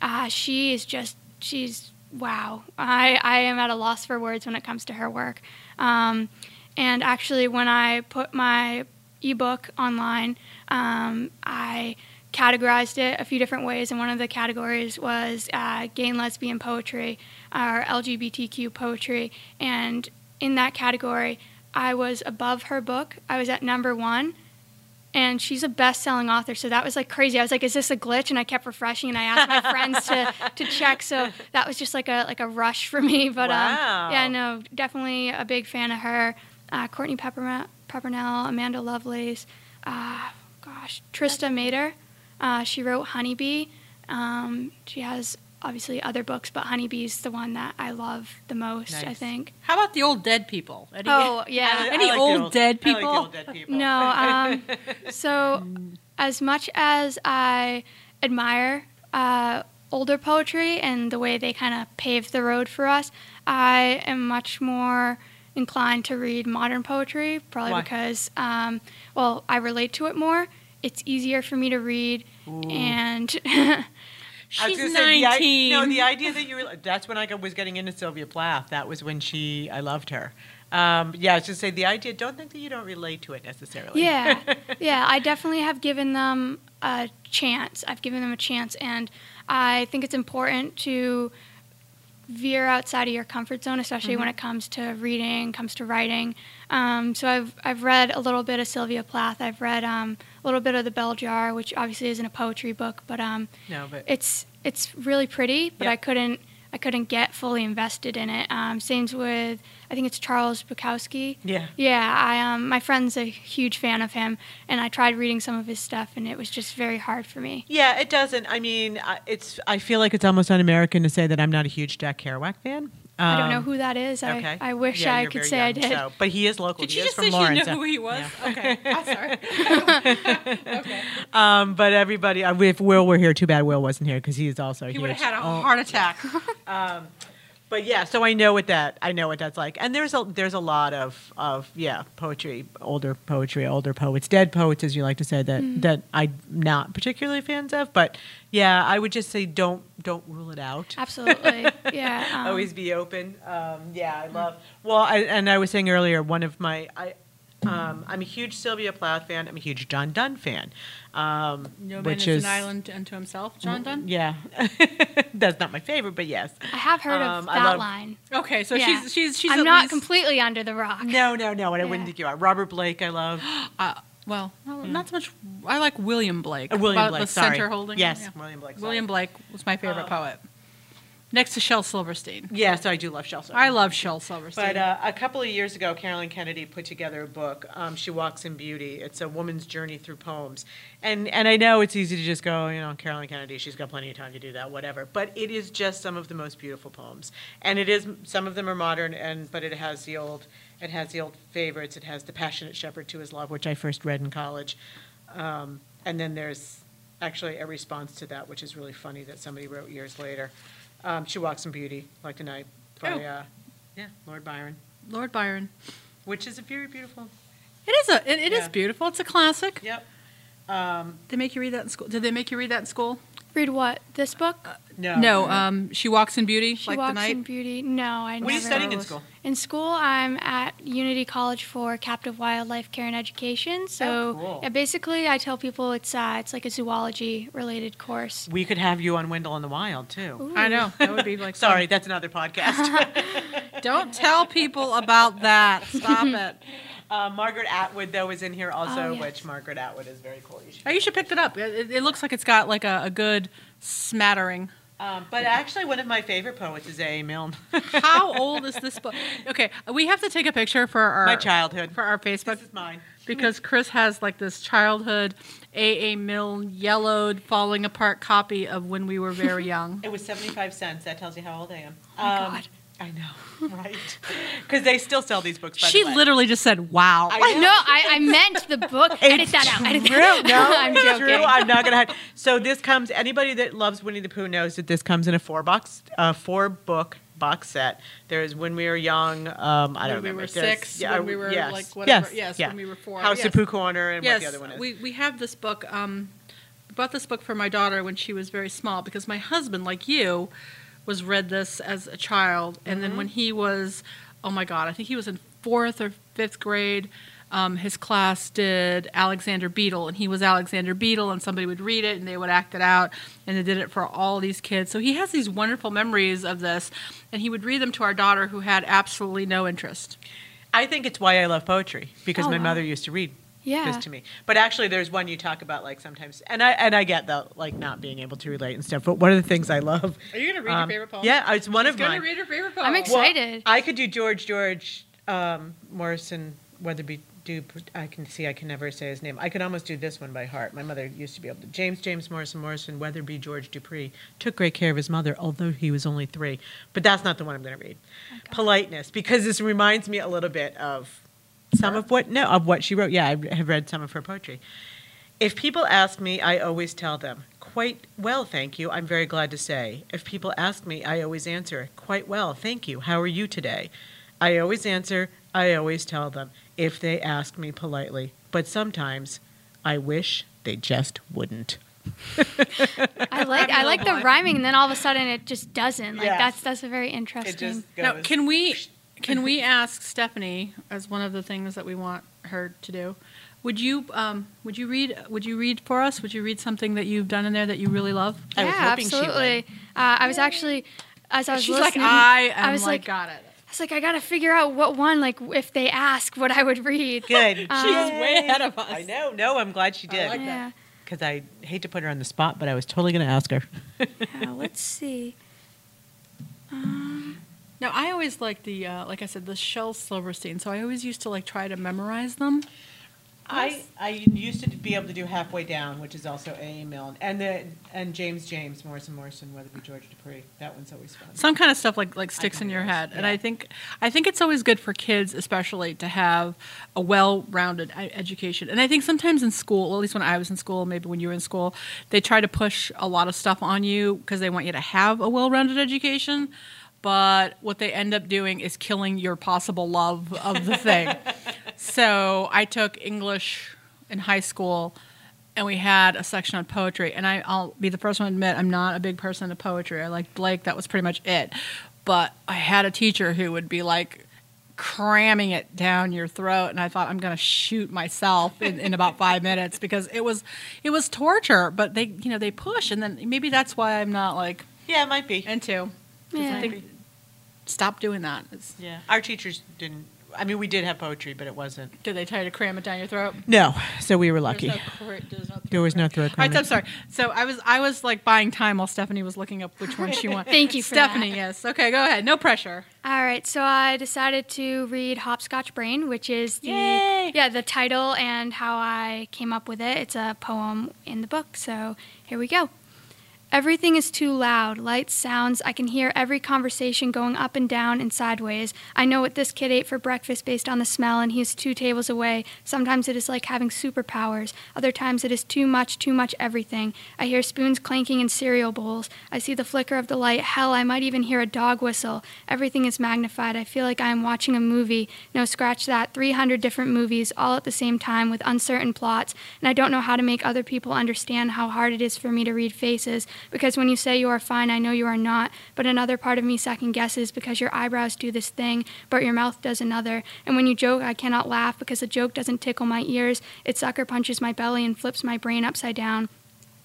uh, she is just, she's, wow. I, I am at a loss for words when it comes to her work. Um, and actually, when I put my ebook online, um, I categorized it a few different ways, and one of the categories was uh, gay and lesbian poetry, or L G B T Q poetry, and in that category, I was above her book. I was at number one. And she's a best-selling author, so that was like crazy. I was like, "Is this a glitch?" And I kept refreshing, and I asked my friends to, to check. So that was just like a like a rush for me. But wow. um, yeah, no, definitely a big fan of her. Uh, Courtney Pepper- Peppernell, Amanda Lovelace, uh, gosh, Trista Mater. Uh, she wrote Honeybee. Um, she has obviously other books, but Honeybee's the one that I love the most, nice. I think. How about the old dead people? Any, oh, yeah. Any like old, old dead people? I like the old dead people. No, um, so as much as I admire uh, older poetry and the way they kind of paved the road for us, I am much more inclined to read modern poetry, probably Why? because, um, well, I relate to it more. It's easier for me to read, Ooh. and... She's nineteen. Say, the, I, no, the idea that you were, that's when I was getting into Sylvia Plath. That was when she, I loved her. Um, yeah, I was just saying the idea, don't think that you don't relate to it necessarily. Yeah, yeah, I definitely have given them a chance. I've given them a chance, and I think it's important to veer outside of your comfort zone, especially mm-hmm. when it comes to reading, comes to writing. Um, so I've I've read a little bit of Sylvia Plath. I've read um, a little bit of The Bell Jar, which obviously isn't a poetry book, but um, no, but it's it's really pretty. But yep. I couldn't I couldn't get fully invested in it. Um, same with I think it's Charles Bukowski. Yeah. Yeah. I um my friend's a huge fan of him, and I tried reading some of his stuff, and it was just very hard for me. Yeah, it doesn't. I mean, it's. I feel like it's almost un-American to say that I'm not a huge Jack Kerouac fan. Um, I don't know who that is. I, okay. I wish yeah, I could say young, I did. So, but he is local. Did he you is just from say Lawrence. You know who he was? Yeah. Okay. I'm sorry. Okay. Um, but everybody, if Will were here, too bad Will wasn't here because he is also he here. He would have had a oh, heart attack. Yeah. um, but yeah, so I know what that I know what that's like. And there's a there's a lot of of yeah poetry, older poetry, older poets, dead poets, as you like to say that mm. that I'm not particularly fans of. But yeah, I would just say don't. Don't rule it out. Absolutely. Yeah. Um, always be open. Um, yeah, I love. Well, I, and I was saying earlier, one of my, I, um, I'm a huge Sylvia Plath fan. I'm a huge John Donne fan. Um, no man is, is an island unto himself, John Donne? Yeah. That's not my favorite, but yes. I have heard um, of that love, line. Okay, so yeah. she's, she's, she's I'm not least, completely under the rock. No, no, no, and yeah. I wouldn't think you are. Robert Blake, I love. uh, Well, no, mm. not so much. I like William Blake. Uh, William about Blake, the sorry. Center holding. Yes, yeah. William Blake. Sorry. William Blake was my favorite uh, poet. Next to Shel Silverstein. Yes, I do love Shel Silverstein. I love Shel Silverstein. But uh, a couple of years ago, Carolyn Kennedy put together a book, um, She Walks in Beauty. It's a woman's journey through poems. And and I know it's easy to just go, you know, Carolyn Kennedy, she's got plenty of time to do that, whatever. But it is just some of the most beautiful poems. And it is, some of them are modern, and but it has the old... It has the old favorites. It has The Passionate Shepherd to His Love, which I first read in college. Um, and then there's actually a response to that, which is really funny that somebody wrote years later. Um, She Walks in Beauty, Like a Knight, by oh. uh, yeah, Lord Byron. Lord Byron. Which is a very beautiful. It is a. It, it yeah. is beautiful. It's a classic. Yep. Um, they make you read that in school. Did they make you read that in school? Read what? This book? Uh, no. No. Um, She Walks in Beauty. She like Walks the night? in Beauty. No, I never. What are you studying in school? In school, I'm at Unity College for captive wildlife care and education. So oh, cool. yeah, basically, I tell people it's uh, it's like a zoology related course. We could have you on Wendell in the Wild too. Ooh. I know. That would be like. Sorry, fun. That's another podcast. Don't tell people about that. Stop it. Uh, Margaret Atwood, though, is in here also, oh, yes. which Margaret Atwood is very cool. You should, oh, you should pick that up. It, it looks like it's got like a, a good smattering. Um, but yeah. actually, one of my favorite poets is A A. Milne. How old is this book? Okay, we have to take a picture for our my childhood for our Facebook. This is mine because Chris has like this childhood A A. Milne yellowed, falling apart copy of When We Were Very Young. It was seventy-five cents. That tells you how old I am. Oh my um, God. I know, right? Because they still sell these books. By she the way. literally just said, "Wow." I know. No, I, I meant the book. It's Edit that out. Edit that out. No, I'm it's joking. True. I'm not gonna hide. So this comes. Anybody that loves Winnie the Pooh knows that this comes in a four box, uh, four book box set. There's When We Were Young. Um, I don't when remember. We were six. Yeah, when we were yes. like whatever. Yes. Yes. Yeah. When we were four. House yes. of Pooh Corner and yes. what the other one is. We we have this book. Um, bought this book for my daughter when she was very small because my husband, like you. was read this as a child, and mm-hmm. then when he was, oh my God, I think he was in fourth or fifth grade, um, his class did Alexander Beetle, and he was Alexander Beetle, and somebody would read it, and they would act it out, and they did it for all these kids. So he has these wonderful memories of this, and he would read them to our daughter who had absolutely no interest. I think it's why I love poetry, because oh, my wow. mother used to read Yeah. this to me. But actually there's one you talk about like sometimes and I and I get the like not being able to relate and stuff, but one of the things I love. Are you gonna read um, your favorite poem? Yeah, it's one She's of mine. Gonna read her favorite poem. I'm excited. Well, I could do George George um, Morrison Weatherby Dupe. I can see I can never say his name. I could almost do this one by heart. My mother used to be able to James James Morrison Morrison Weatherby George Dupree took great care of his mother, although he was only three. But that's not the one I'm gonna read. Oh, Politeness, because this reminds me a little bit of Some of what, no, of what she wrote. Yeah, I have read some of her poetry. If people ask me, I always tell them, quite well, thank you, I'm very glad to say. If people ask me, I always answer, quite well, thank you, how are you today? I always answer, I always tell them, if they ask me politely. But sometimes I wish they just wouldn't. I like I like the rhyming, and then all of a sudden it just doesn't. Like yes. that's, that's a very interesting. Now, can we... Can we ask Stephanie, as one of the things that we want her to do, would you um, would you read would you read for us? Would you read something that you've done in there that you really love? Yeah, I was hoping absolutely. She would. Uh, I was actually. as I was She's listening, like, I am I was like, like, got it. I was like, I got to figure out what one, like, if they ask, what I would read. Good. Um, She's way ahead of us. I know. No, I'm glad she did. I like yeah. that. Because I hate to put her on the spot, but I was totally going to ask her. Yeah, let's see. Um, now, I always like the, uh, like I said, the Shel Silverstein. So I always used to, like, try to memorize them. I, I used to be able to do Halfway Down, which is also A A. Milne, and the and James James, Morrison Morrison, Weatherby George Dupree. That one's always fun. Some kind of stuff like like sticks in your head, yeah. and I think I think it's always good for kids, especially, to have a well-rounded education. And I think sometimes in school, well, at least when I was in school, maybe when you were in school, they try to push a lot of stuff on you because they want you to have a well-rounded education. But what they end up doing is killing your possible love of the thing. So I took English in high school, and we had a section on poetry. And I, I'll be the first one to admit I'm not a big person to poetry. I liked Blake. That was pretty much it. But I had a teacher who would be, like, cramming it down your throat. And I thought, I'm going to shoot myself in, in about five minutes because it was it was torture. But they, you know, they push. And then maybe that's why I'm not, like, yeah, it might be. Into. Yeah. I think stop doing that. It's, yeah, our teachers didn't. I mean, we did have poetry, but it wasn't. Did they try to cram it down your throat? No, so we were lucky. There was no, cra there was no, throat, there was no throat cramming. Right, I'm sorry. So I was, I was like buying time while Stephanie was looking up which one she wanted. Thank you, for Stephanie. That. Yes. Okay, go ahead. No pressure. All right. So I decided to read Hopscotch Brain, which is the Yay! yeah the title and how I came up with it. It's a poem in the book. So here we go. Everything is too loud. Lights, sounds. I can hear every conversation going up and down and sideways. I know what this kid ate for breakfast based on the smell, and he is two tables away. Sometimes it is like having superpowers. Other times it is too much, too much everything. I hear spoons clanking in cereal bowls. I see the flicker of the light. Hell, I might even hear a dog whistle. Everything is magnified. I feel like I am watching a movie. No, scratch that. three hundred different movies, all at the same time with uncertain plots, and I don't know how to make other people understand how hard it is for me to read faces. Because when you say you are fine, I know you are not, but another part of me second guesses because your eyebrows do this thing, but your mouth does another. And when you joke, I cannot laugh because a joke doesn't tickle my ears. It sucker punches my belly and flips my brain upside down.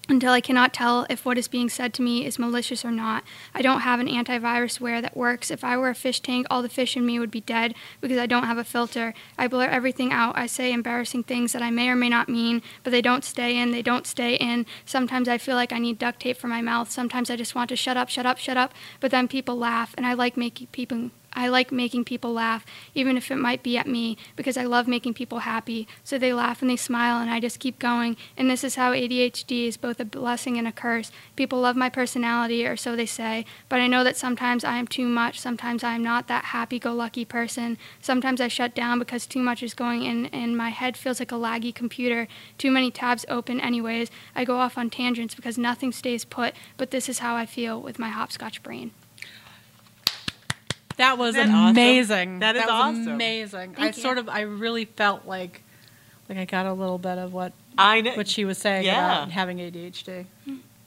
Until I cannot tell if what is being said to me is malicious or not. I don't have an antivirus wear that works. If I were a fish tank, all the fish in me would be dead because I don't have a filter. I blur everything out. I say embarrassing things that I may or may not mean, but they don't stay in. They don't stay in. Sometimes I feel like I need duct tape for my mouth. Sometimes I just want to shut up, shut up, shut up. But then people laugh, and I like making people... I like making people laugh, even if it might be at me, because I love making people happy. So they laugh and they smile, and I just keep going. And this is how A D H D is both a blessing and a curse. People love my personality, or so they say, but I know that sometimes I am too much. Sometimes I am not that happy-go-lucky person. Sometimes I shut down because too much is going in, and my head feels like a laggy computer. Too many tabs open anyways. I go off on tangents because nothing stays put, but this is how I feel with my hopscotch brain. That was That's amazing. Awesome. That is that was awesome. Amazing. Thank I you. sort of, I really felt like, like I got a little bit of what I know. what she was saying yeah. about having A D H D.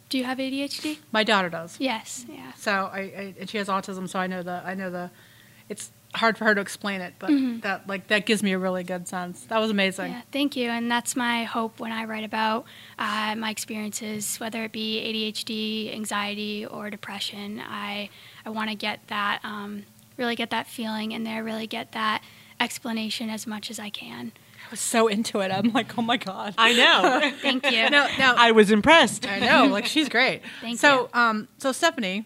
Do you have A D H D? My daughter does. Yes. Yeah. So I, I and she has autism. So I know the, I know the, it's hard for her to explain it, but mm-hmm. that like that gives me a really good sense. That was amazing. Yeah, thank you, and that's my hope when I write about uh, my experiences, whether it be A D H D, anxiety, or depression. I I want to get that. Um, really get that feeling in there, really get that explanation as much as I can. I was so into it. I'm like, oh, my God. I know. Thank you. No, no. I was impressed. I know. Like, she's great. Thank so, you. Um, so, Stephanie,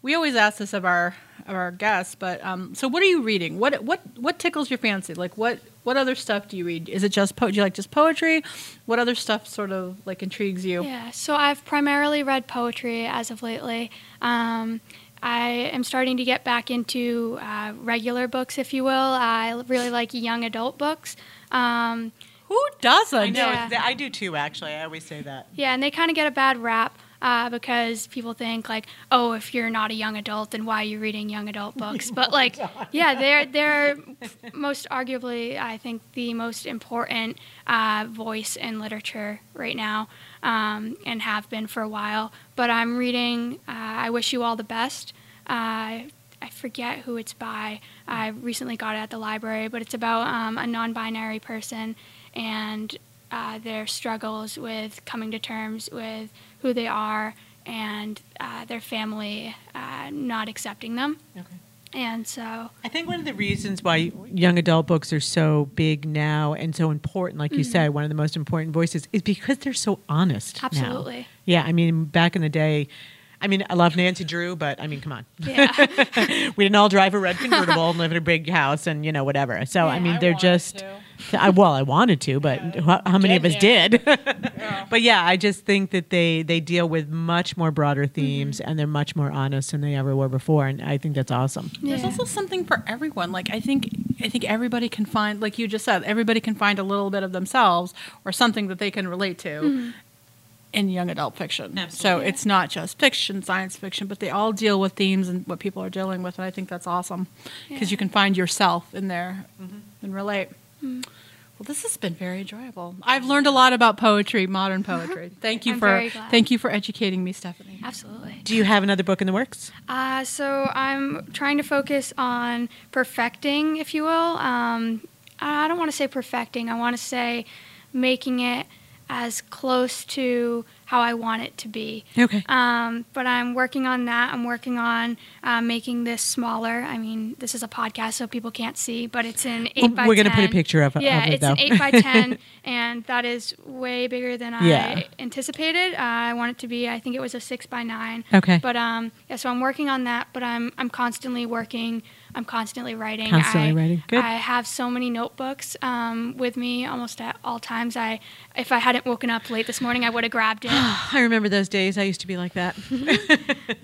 we always ask this of our of our guests, but um, so what are you reading? What what what tickles your fancy? Like, what, what other stuff do you read? Is it just po do you like just poetry? What other stuff sort of, like, intrigues you? Yeah, so I've primarily read poetry as of lately. Um I am starting to get back into uh, regular books, if you will. I really like young adult books. Um, Who doesn't? I know. Yeah. I do too, actually. I always say that. Yeah, and they kind of get a bad rap uh, because people think, like, oh, if you're not a young adult, then why are you reading young adult books? But, like, yeah, they're, they're most arguably, I think, the most important uh, voice in literature right now. Um, and have been for a while, but I'm reading uh, I Wish You All the Best. Uh, I forget who it's by. I recently got it at the library, but it's about um, a non-binary person and uh, their struggles with coming to terms with who they are and uh, their family uh, not accepting them. Okay. And so I think one of the reasons why young adult books are so big now and so important, like mm-hmm. you said, one of the most important voices, is because they're so honest. Absolutely. Now. Yeah. I mean, back in the day, I mean, I love Nancy Drew, but I mean, come on. Yeah. We didn't all drive a red convertible and live in a big house and, you know, whatever. So, yeah, I mean, I they're just, I, well, I wanted to, but yeah, how, how many of us yeah. did? Yeah. But yeah, I just think that they, they deal with much more broader themes mm-hmm. and they're much more honest than they ever were before. And I think that's awesome. Yeah. There's also something for everyone. Like, I think, I think everybody can find, like you just said, everybody can find a little bit of themselves or something that they can relate to. Mm-hmm. in young adult fiction. Absolutely. So it's not just fiction, science fiction, but they all deal with themes and what people are dealing with, and I think that's awesome because yeah. you can find yourself in there mm-hmm. and relate. Mm-hmm. Well, this has been very enjoyable. I've learned a lot about poetry, modern poetry. Mm-hmm. Thank you I'm for thank you for educating me, Stephanie. Absolutely. Do you have another book in the works? Uh, so I'm trying to focus on perfecting, if you will. Um, I don't want to say perfecting. I want to say making it as close to how I want it to be. Okay. Um, but I'm working on that. I'm working on uh, making this smaller. I mean, this is a podcast, so people can't see, but it's an eight well, by ten. We're going to put a picture of, yeah, of it, though. Yeah, it's an eight by ten, and that is way bigger than yeah. I anticipated. Uh, I want it to be, I think it was a six by nine. Okay. But, um, yeah, so I'm working on that, but I'm I'm constantly working. I'm constantly writing. Constantly I, writing. Good. I have so many notebooks um, with me almost at all times. I, if I hadn't woken up late this morning, I would have grabbed it. I remember those days. I used to be like that.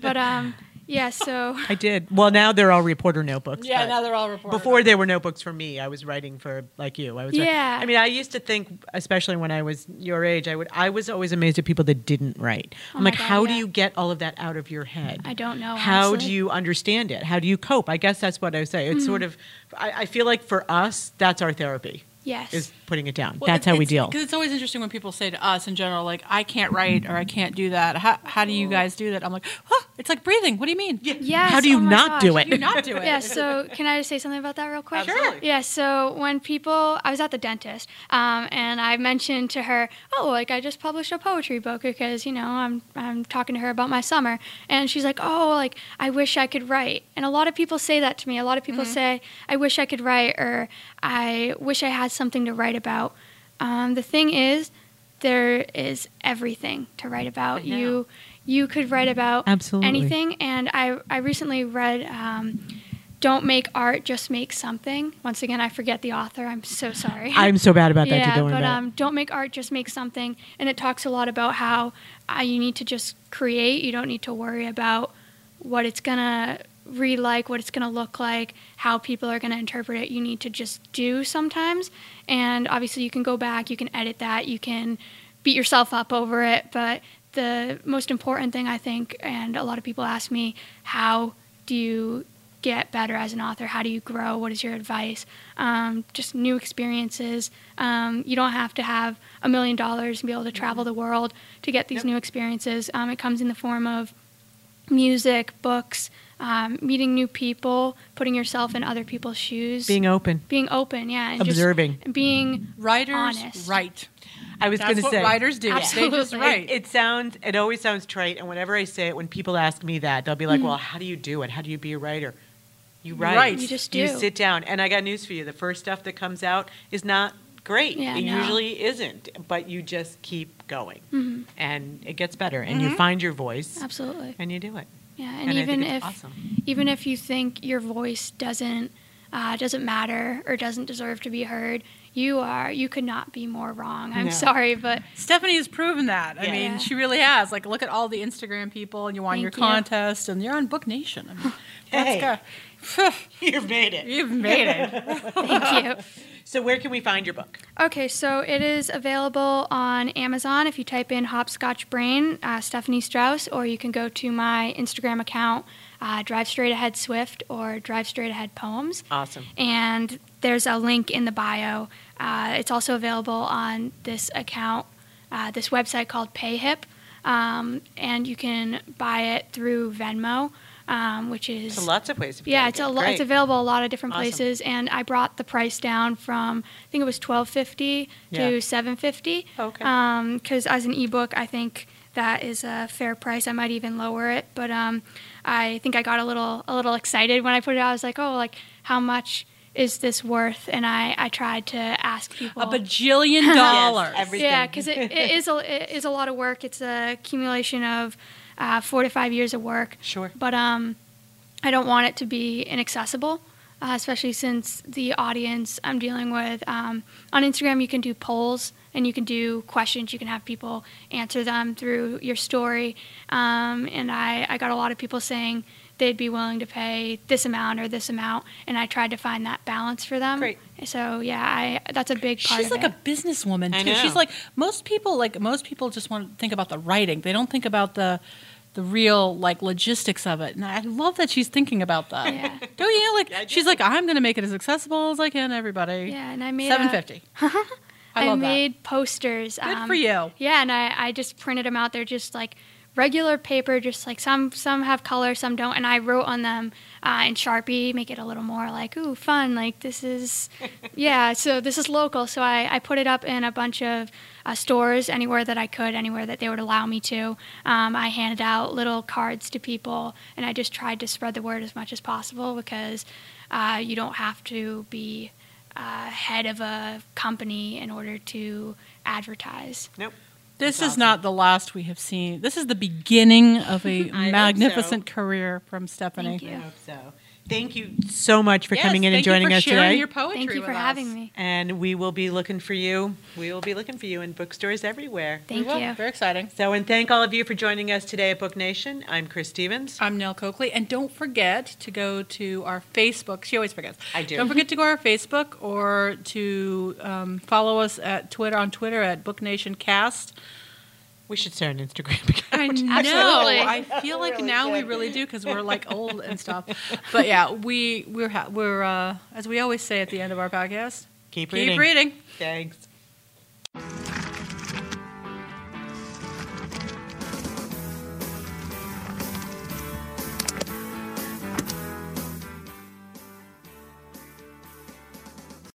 But um, yeah, so I did. Well, now they're all reporter notebooks. Yeah, now they're all reporter. Before they were notebooks for me. I was writing for like you. I was. Yeah. Writing. I mean, I used to think, especially when I was your age, I would. I was always amazed at people that didn't write. Oh I'm like, God, how yeah. do you get all of that out of your head? I don't know. How honestly. do you understand it? How do you cope? I guess that's what I would say. It's mm-hmm. sort of. I, I feel like for us, that's our therapy. Yes. Is putting it down. Well, That's how we deal. Because it's always interesting when people say to us in general, like, I can't write or I can't do that. How, how do you guys do that? I'm like, huh, it's like breathing. What do you mean? Yeah. Yes, how do you oh not gosh. do it? How do you not do it? Yeah, so can I just say something about that real quick? Sure. Yeah, so when people, I was at the dentist um, and I mentioned to her, oh, like I just published a poetry book because, you know, I'm, I'm talking to her about my summer. And she's like, oh, like I wish I could write. And a lot of people say that to me. A lot of people mm-hmm. say, I wish I could write or I wish I had something to write about. Um, the thing is, there is everything to write about. You you could write about Absolutely. anything. And I, I recently read um, Don't Make Art, Just Make Something. Once again, I forget the author. I'm so sorry. I'm so bad about that. Yeah, too, don't but um, Don't Make Art, Just Make Something. And it talks a lot about how uh, you need to just create. You don't need to worry about what it's going to read like, what it's going to look like, how people are going to interpret it. You need to just do sometimes. And obviously you can go back, you can edit that, you can beat yourself up over it. But the most important thing, I think, and a lot of people ask me, how do you get better as an author? How do you grow? What is your advice? Um, just new experiences. Um, you don't have to have a million dollars and be able to travel the world to get these yep. new experiences. Um, it comes in the form of music, books, Um, meeting new people, putting yourself in other people's shoes. Being open. Being open, yeah. And observing. Just being Writers honest. Write. I was going to say. That's what writers do. Absolutely. They just write. It, it sounds, it always sounds trite, and whenever I say it, when people ask me that, they'll be like, mm-hmm. well, how do you do it? How do you be a writer? You write. Right. You just do. You sit down. And I got news for you. The first stuff that comes out is not great. Yeah, it no. usually isn't, but you just keep going. Mm-hmm. And it gets better, and mm-hmm. you find your voice. Absolutely. And you do it. Yeah, and, and even if awesome. even if you think your voice doesn't uh, doesn't matter or doesn't deserve to be heard, you are you could not be more wrong. I'm no. sorry, but Stephanie has proven that. Yeah. I mean, yeah. she really has. Like, look at all the Instagram people, and you won Thank your you. contest, and you're on Book Nation. I mean, hey, go. You've made it. You've made it. Thank you. So where can we find your book? Okay, so it is available on Amazon. If you type in Hopscotch Brain, uh, Stephanie Strauss, or you can go to my Instagram account, uh, Drive Straight Ahead Swift or Drive Straight Ahead Poems. Awesome. And there's a link in the bio. Uh, it's also available on this account, uh, this website called PayHip, um, and you can buy it through Venmo. Um, which is so lots of places. Yeah, it's a lo- it's available a lot of different awesome. places, and I brought the price down from I think it was twelve fifty yeah. to seven fifty. Okay. Because um, as an ebook, I think that is a fair price. I might even lower it, but um, I think I got a little a little excited when I put it out. I was like, oh, like how much is this worth? And I, I tried to ask people. A bajillion dollars. Yes, everything. Yeah, because it, it is a it is a lot of work. It's a accumulation of uh, four to five years of work. Sure. But um, I don't want it to be inaccessible, uh, especially since the audience I'm dealing with um, on Instagram. You can do polls. And you can do questions. You can have people answer them through your story. Um, and I, I got a lot of people saying they'd be willing to pay this amount or this amount. And I tried to find that balance for them. Great. So, yeah, I, that's a big part She's of like it. She's like a businesswoman, too. I know. She's like, most people, like, most people just want to think about the writing. They don't think about the... the real, like, logistics of it. And I love that she's thinking about that. Yeah. Don't you? Like, yeah, she's like, I'm going to make it as accessible as I can, everybody. Yeah, and I made seven fifty. A- I, I made that. Posters. Good um, for you. Yeah, and I, I just printed them out. They're just like regular paper, just like some some have color, some don't. And I wrote on them uh, in Sharpie, make it a little more like, ooh, fun. Like this is, yeah, so this is local. So I, I put it up in a bunch of uh, stores, anywhere that I could, anywhere that they would allow me to. Um, I handed out little cards to people, and I just tried to spread the word as much as possible because uh, you don't have to be Uh, head of a company in order to advertise. Nope. This That's is awesome. Not the last we have seen. This is the beginning of a magnificent so. career from Stephanie. Thank you. I hope so. Thank you so much for yes, coming in and joining us today. Thank you for sharing your poetry Thank you for us. having me. And we will be looking for you. We will be looking for you in bookstores everywhere. Thank we will. you. Very exciting. So, and thank all of you for joining us today at Book Nation. I'm Chris Stevens. I'm Nell Coakley. And don't forget to go to our Facebook. She always forgets. I do. Don't forget to go to our Facebook or to um, follow us at Twitter on Twitter at Book Nation Cast. We should start an Instagram account. I know. Absolutely. I feel like really now good. we really do because we're like old and stuff. But yeah, we we're ha- we're uh, as we always say at the end of our podcast, keep reading. Keep reading. Thanks.